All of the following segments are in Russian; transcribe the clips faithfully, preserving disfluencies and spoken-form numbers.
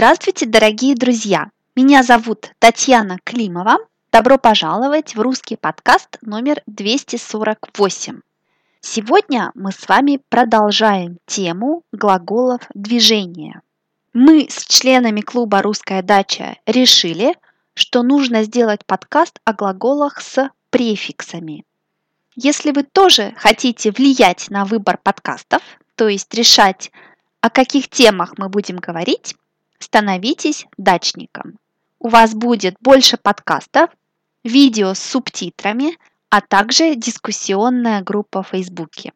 Здравствуйте, дорогие друзья! Меня зовут Татьяна Климова. Добро пожаловать в русский подкаст номер двести сорок восемь. Сегодня мы с вами продолжаем тему глаголов движения. Мы с членами клуба «Русская дача» решили, что нужно сделать подкаст о глаголах с префиксами. Если вы тоже хотите влиять на выбор подкастов, то есть решать, о каких темах мы будем говорить, становитесь дачником. У вас будет больше подкастов, видео с субтитрами, а также дискуссионная группа в Фейсбуке.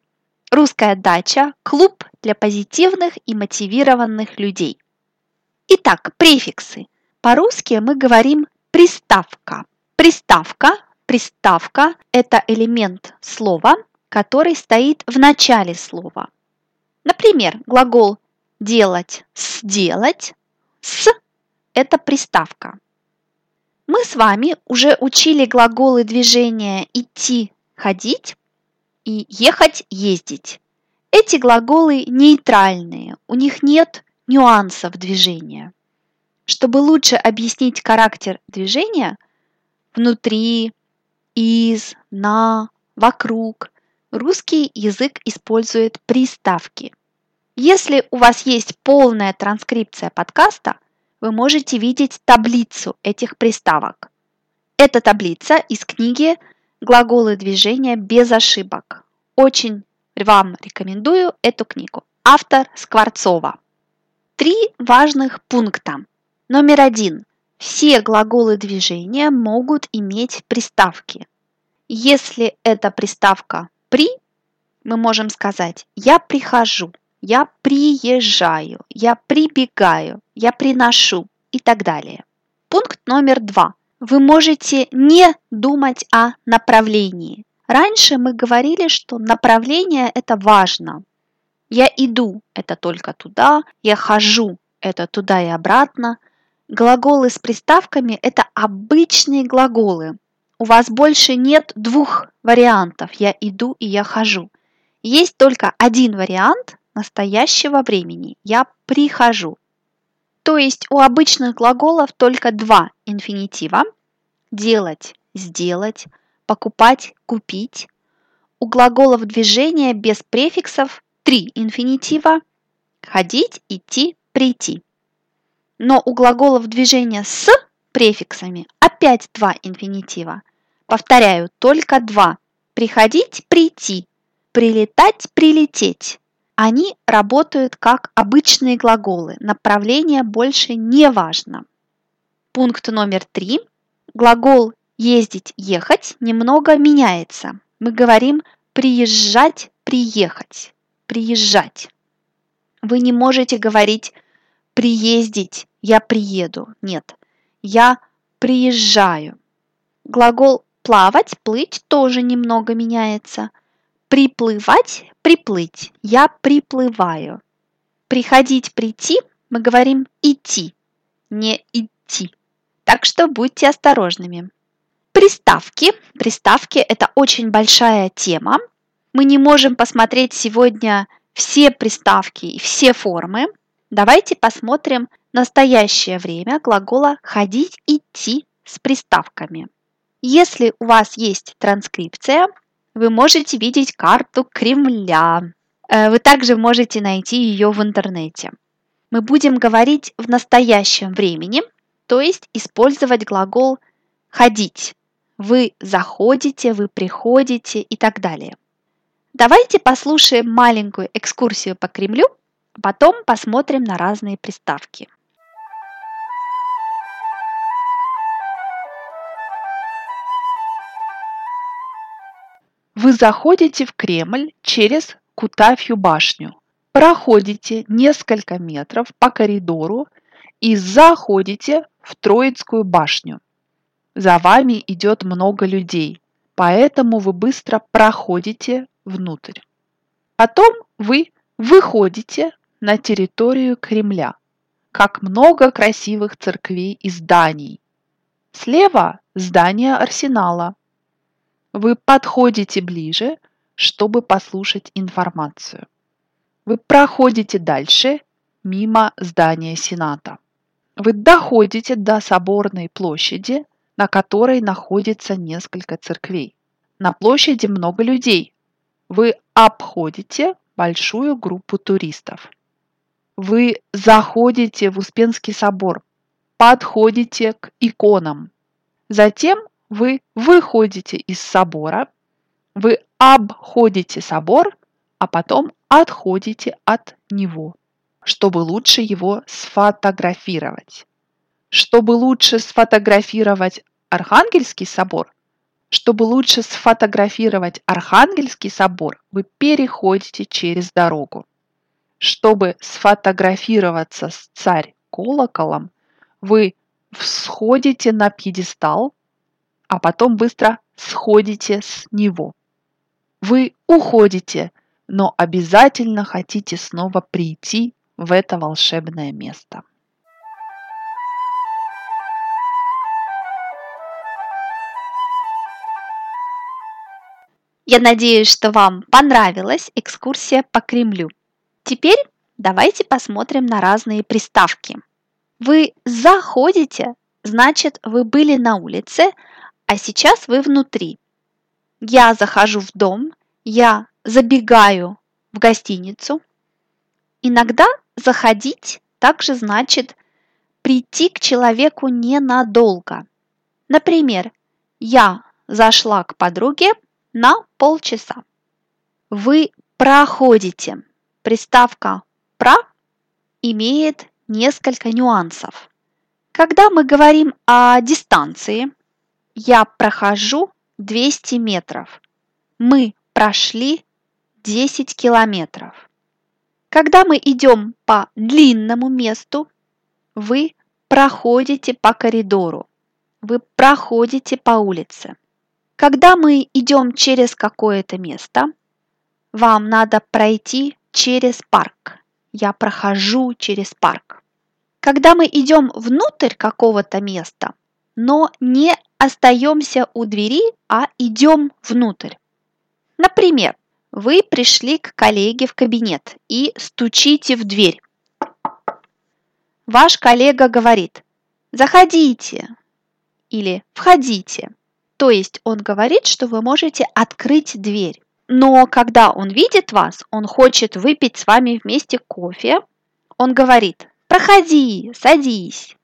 «Русская дача» – клуб для позитивных и мотивированных людей. Итак, префиксы. По-русски мы говорим «приставка». Приставка, приставка – это элемент слова, который стоит в начале слова. Например, глагол «делать» – «сделать», «с» – это приставка. Мы с вами уже учили глаголы движения «идти» – «ходить» и «ехать» – «ездить». Эти глаголы нейтральные, у них нет нюансов движения. Чтобы лучше объяснить характер движения внутри, из, на, вокруг, русский язык использует приставки. Если у вас есть полная транскрипция подкаста, вы можете видеть таблицу этих приставок. Это таблица из книги «Глаголы движения без ошибок». Очень вам рекомендую эту книгу. Автор Скворцова. Три важных пункта. Номер один. Все глаголы движения могут иметь приставки. Если это приставка «при», мы можем сказать «я прихожу», «я приезжаю», «я прибегаю», «я приношу» и так далее. Пункт номер два. Вы можете не думать о направлении. Раньше мы говорили, что направление – это важно. Я иду – это только туда, я хожу – это туда и обратно. Глаголы с приставками – это обычные глаголы. У вас больше нет двух вариантов «я иду» и «я хожу». Есть только один вариант – настоящего времени. Я прихожу. То есть у обычных глаголов только два инфинитива. Делать – сделать. Покупать – купить. У глаголов движения без префиксов три инфинитива. Ходить, идти, прийти. Но у глаголов движения с префиксами опять два инфинитива. Повторяю, только два. Приходить – прийти. Прилетать – прилететь. Они работают как обычные глаголы, направление больше не важно. Пункт номер три. Глагол «ездить», «ехать» немного меняется. Мы говорим «приезжать», «приехать», «приезжать». Вы не можете говорить «приездить», «я приеду». Нет, «я приезжаю». Глагол «плавать», «плыть» тоже немного меняется. Приплывать, приплыть. Я приплываю. Приходить, прийти мы говорим идти, не идти. Так что будьте осторожными. Приставки. Приставки – это очень большая тема. Мы не можем посмотреть сегодня все приставки и все формы. Давайте посмотрим настоящее время глагола «ходить», «идти» с приставками. Если у вас есть транскрипция, вы можете видеть карту Кремля. Вы также можете найти ее в интернете. Мы будем говорить в настоящем времени, то есть использовать глагол «ходить». Вы заходите, вы приходите и так далее. Давайте послушаем маленькую экскурсию по Кремлю, потом посмотрим на разные приставки. Вы заходите в Кремль через Кутафью башню, проходите несколько метров по коридору и заходите в Троицкую башню. За вами идет много людей, поэтому вы быстро проходите внутрь. Потом вы выходите на территорию Кремля. Как много красивых церквей и зданий. Слева здание Арсенала. Вы подходите ближе, чтобы послушать информацию. Вы проходите дальше мимо здания Сената. вы доходите до Соборной площади, на которой находится несколько церквей. На площади много людей. Вы обходите большую группу туристов. Вы заходите в Успенский собор, подходите к иконам. Затем вы выходите из собора, вы обходите собор, а потом отходите от него, чтобы лучше его сфотографировать. Чтобы лучше сфотографировать Архангельский собор, чтобы лучше сфотографировать Архангельский собор, вы переходите через дорогу. Чтобы сфотографироваться с царь-колоколом, вы всходите на пьедестал, а потом быстро сходите с него. Вы уходите, но обязательно хотите снова прийти в это волшебное место. Я надеюсь, что вам понравилась экскурсия по Кремлю. Теперь давайте посмотрим на разные приставки. Вы заходите, значит, вы были на улице, а сейчас вы внутри. Я захожу в дом, я забегаю в гостиницу. Иногда заходить также значит прийти к человеку ненадолго. Например, я зашла к подруге на полчаса. Вы проходите. Приставка «про» имеет несколько нюансов. Когда мы говорим о дистанции, я прохожу двести метров, мы прошли десять километров. Когда мы идем по длинному месту, вы проходите по коридору, вы проходите по улице. Когда мы идем через какое-то место, вам надо пройти через парк. Я прохожу через парк. Когда мы идем внутрь какого-то места, но не остаемся у двери, а идем внутрь. Например, вы пришли к коллеге в кабинет и стучите в дверь. Ваш коллега говорит «заходите» или «входите». То есть он говорит, что вы можете открыть дверь. Но когда он видит вас, он хочет выпить с вами вместе кофе, он говорит «проходи, садись».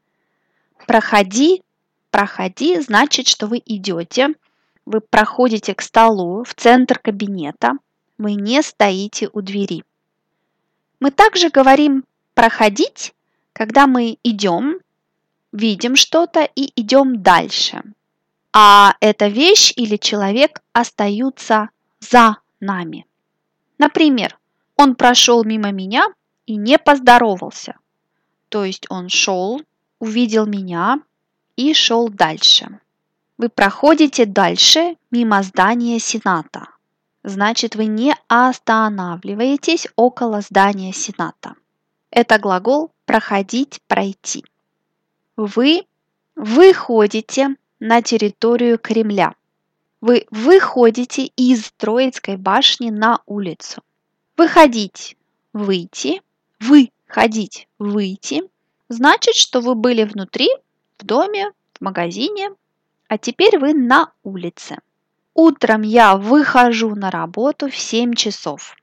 «Проходи», «проходи» значит, что вы идете, вы проходите к столу, в центр кабинета, вы не стоите у двери. Мы также говорим «проходить», когда мы идем, видим что-то и идем дальше. А эта вещь или человек остаются за нами. Например, он прошел мимо меня и не поздоровался. То есть он шел, увидел меня и шел дальше. Вы проходите дальше мимо здания Сената. Значит, вы не останавливаетесь около здания Сената. Это глагол «проходить», «пройти». Вы выходите на территорию Кремля. Вы выходите из Троицкой башни на улицу. Выходить, выйти, выходить, выйти. Значит, что вы были внутри, в доме, в магазине, а теперь вы на улице. Утром я выхожу на работу в семь часов.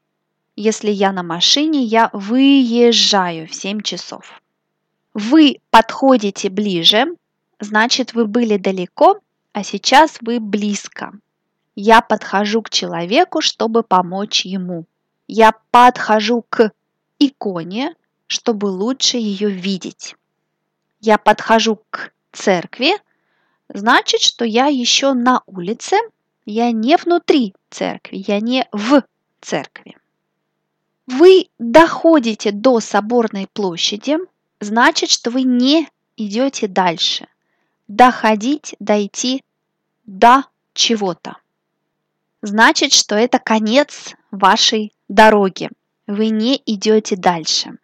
Если я на машине, я выезжаю в семь часов. Вы подходите ближе, значит, вы были далеко, а сейчас вы близко. Я подхожу к человеку, чтобы помочь ему. Я подхожу к иконе, чтобы лучше ее видеть. Я подхожу к церкви, значит, что я еще на улице, я не внутри церкви, я не в церкви. Вы доходите до Соборной площади, значит, что вы не идете дальше. Доходить, дойти до чего-то. Значит, что это конец вашей дороги. Вы не идете дальше.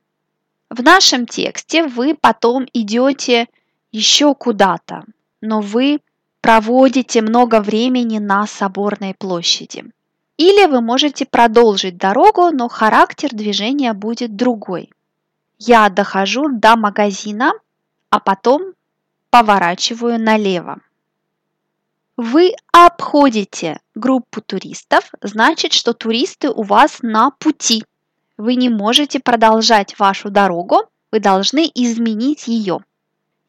В нашем тексте вы потом идете еще куда-то, но вы проводите много времени на Соборной площади. Или вы можете продолжить дорогу, но характер движения будет другой. Я дохожу до магазина, а потом поворачиваю налево. Вы обходите группу туристов, значит, что туристы у вас на пути. Вы не можете продолжать вашу дорогу, вы должны изменить ее.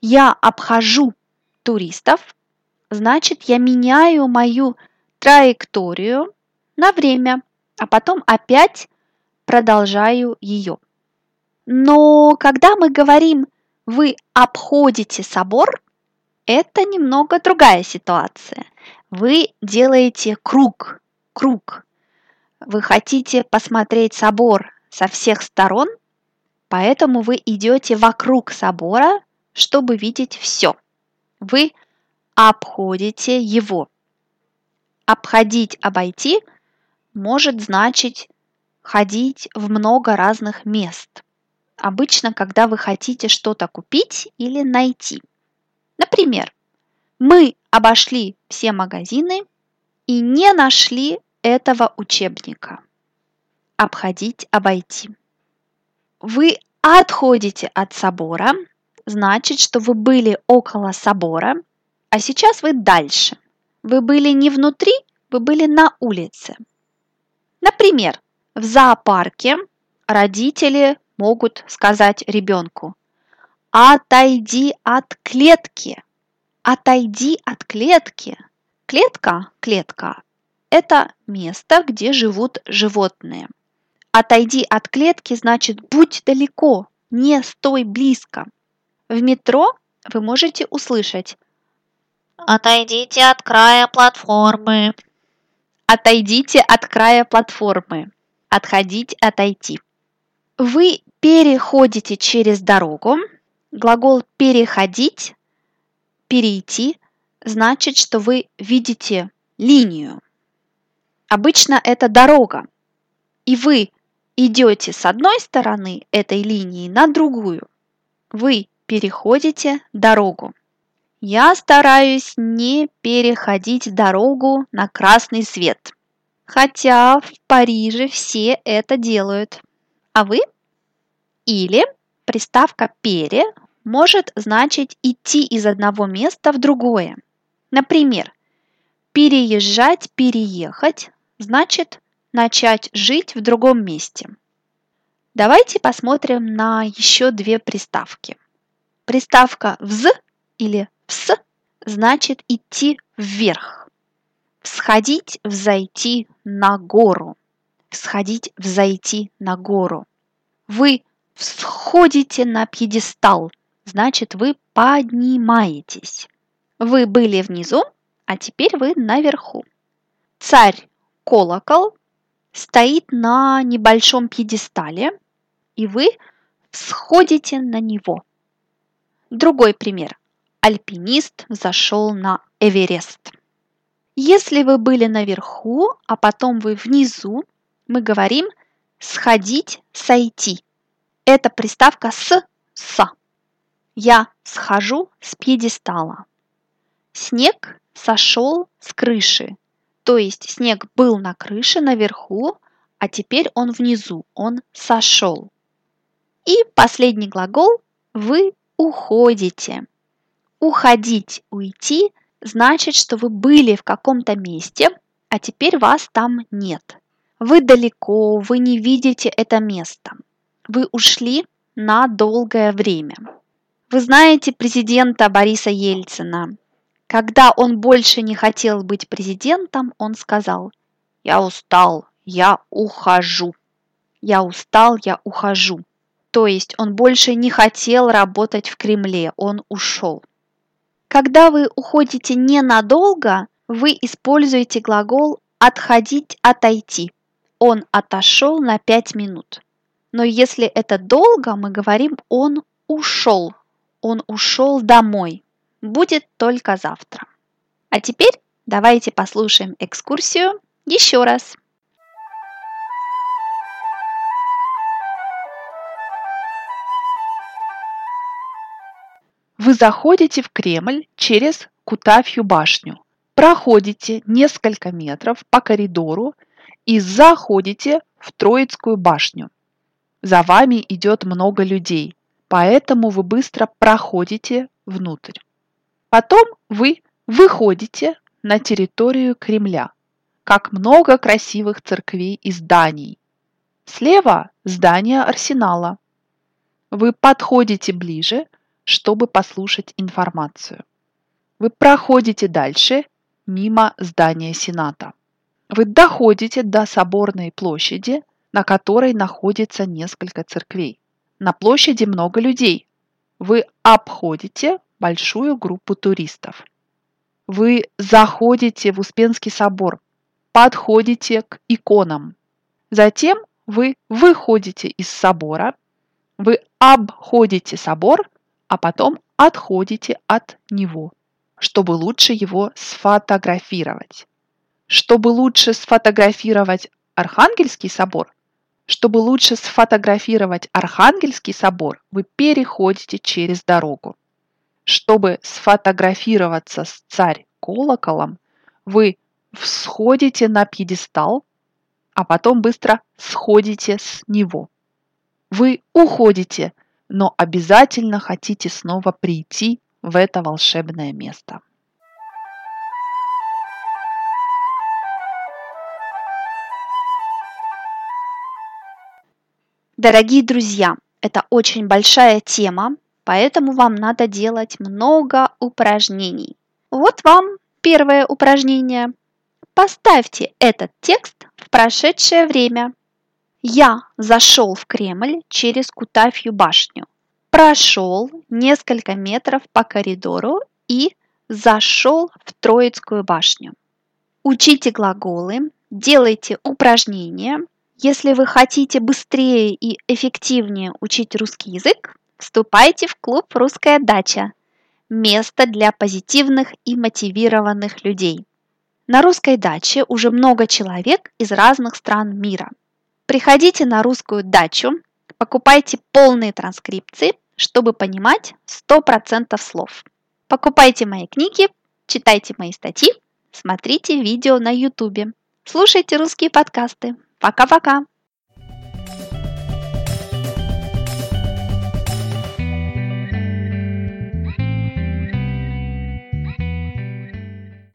Я обхожу туристов, значит, я меняю мою траекторию на время, а потом опять продолжаю ее. Но когда мы говорим «вы обходите собор», это немного другая ситуация. Вы делаете круг, круг. Вы хотите посмотреть собор со всех сторон, поэтому вы идете вокруг собора, чтобы видеть все. Вы обходите его. Обходить, обойти может значить ходить в много разных мест. Обычно, когда вы хотите что-то купить или найти. Например, мы обошли все магазины и не нашли этого учебника. Обходить, обойти. Вы отходите от собора, значит, что вы были около собора, а сейчас вы дальше. Вы были не внутри, вы были на улице. Например, в зоопарке родители могут сказать ребенку: «Отойди от клетки! Отойди от клетки!» Клетка, клетка – это место, где живут животные. Отойди от клетки значит будь далеко, не стой близко. В метро вы можете услышать: «Отойдите от края платформы!» Отойдите от края платформы. Отходить, отойти. Вы переходите через дорогу. Глагол «переходить», «перейти» значит, что вы видите линию. Обычно это дорога, и вы идете с одной стороны этой линии на другую. Вы переходите дорогу. Я стараюсь не переходить дорогу на красный свет, хотя в Париже все это делают. А вы? Или приставка «пере» может значить идти из одного места в другое. Например, переезжать, переехать, значит начать жить в другом месте. Давайте посмотрим на еще две приставки. Приставка «вз» или «вс» значит идти вверх. Всходить, взойти на гору. Всходить, взойти на гору. Вы всходите на пьедестал, значит, вы поднимаетесь. Вы были внизу, а теперь вы наверху. Царь-колокол стоит на небольшом пьедестале, и вы всходите на него. Другой пример. Альпинист взошел на Эверест. Если вы были наверху, а потом вы внизу, мы говорим «сходить, сойти». Это приставка «с», «с». Я схожу с пьедестала. Снег сошел с крыши. То есть снег был на крыше наверху, а теперь он внизу, он сошел. И последний глагол «вы уходите». Уходить, уйти значит, что вы были в каком-то месте, а теперь вас там нет. Вы далеко, вы не видите это место. Вы ушли на долгое время. Вы знаете президента Бориса Ельцина. Когда он больше не хотел быть президентом, он сказал: «Я устал, я ухожу». «Я устал, я ухожу». То есть он больше не хотел работать в Кремле, он ушел. Когда вы уходите ненадолго, вы используете глагол «отходить, отойти». Он отошел на пять минут. Но если это долго, мы говорим «он ушел», «он ушел домой». Будет только завтра. А теперь давайте послушаем экскурсию еще раз. Вы заходите в Кремль через Кутафью башню, проходите несколько метров по коридору и заходите в Троицкую башню. За вами идет много людей. поэтому вы быстро проходите внутрь. Потом вы выходите на территорию Кремля. Как много красивых церквей и зданий. Слева здание Арсенала. Вы подходите ближе, чтобы послушать информацию. Вы проходите дальше, мимо здания Сената. Вы доходите до Соборной площади, на которой находится несколько церквей. На площади много людей. Вы обходите большую группу туристов. Вы заходите в Успенский собор, подходите к иконам. Затем вы выходите из собора, вы обходите собор, а потом отходите от него, чтобы лучше его сфотографировать. Чтобы лучше сфотографировать Архангельский собор, чтобы лучше сфотографировать Архангельский собор, вы переходите через дорогу. Чтобы сфотографироваться с царь-колоколом, вы всходите на пьедестал, а потом быстро сходите с него. Вы уходите, но обязательно хотите снова прийти в это волшебное место. Дорогие друзья, это очень большая тема, поэтому вам надо делать много упражнений. Вот вам первое упражнение. Поставьте этот текст в прошедшее время. Я зашел в Кремль через Кутафью башню, прошел несколько метров по коридору и зашел в Троицкую башню. Учите глаголы, делайте упражнения. Если вы хотите быстрее и эффективнее учить русский язык, вступайте в клуб «Русская дача» – место для позитивных и мотивированных людей. На «Русской даче» уже много человек из разных стран мира. Приходите на «Русскую дачу», покупайте полные транскрипции, чтобы понимать сто процентов слов. Покупайте мои книги, читайте мои статьи, смотрите видео на Ютубе, слушайте русские подкасты. Пока-пока!